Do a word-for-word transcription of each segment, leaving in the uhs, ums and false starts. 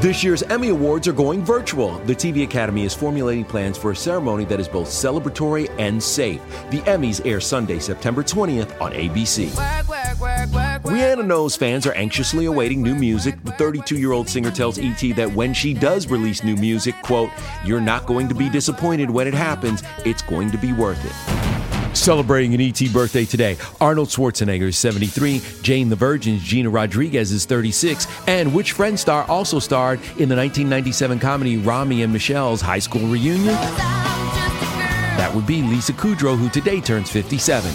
This year's Emmy Awards are going virtual. The T V Academy is formulating plans for a ceremony that is both celebratory and safe. The Emmys air Sunday, September twentieth on A B C. Work, work, work, work, work. Rihanna knows fans are anxiously awaiting new music. The thirty-two-year-old singer tells E T that when she does release new music, quote, "You're not going to be disappointed when it happens. It's going to be worth it." Celebrating an E T birthday today, Arnold Schwarzenegger is seventy-three, Jane the Virgin's Gina Rodriguez is thirty-six, and which Friends star also starred in the nineteen ninety-seven comedy Rami and Michelle's High School Reunion? That would be Lisa Kudrow, who today turns fifty-seven.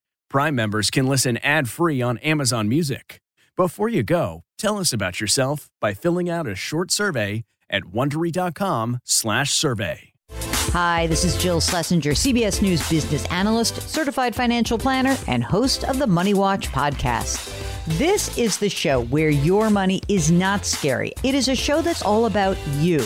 Prime members can listen ad-free on Amazon Music. Before you go, tell us about yourself by filling out a short survey at Wondery.com slash survey. Hi, this is Jill Schlesinger, C B S News business analyst, certified financial planner, and host of the Money Watch podcast. This is the show where your money is not scary. It is a show that's all about you.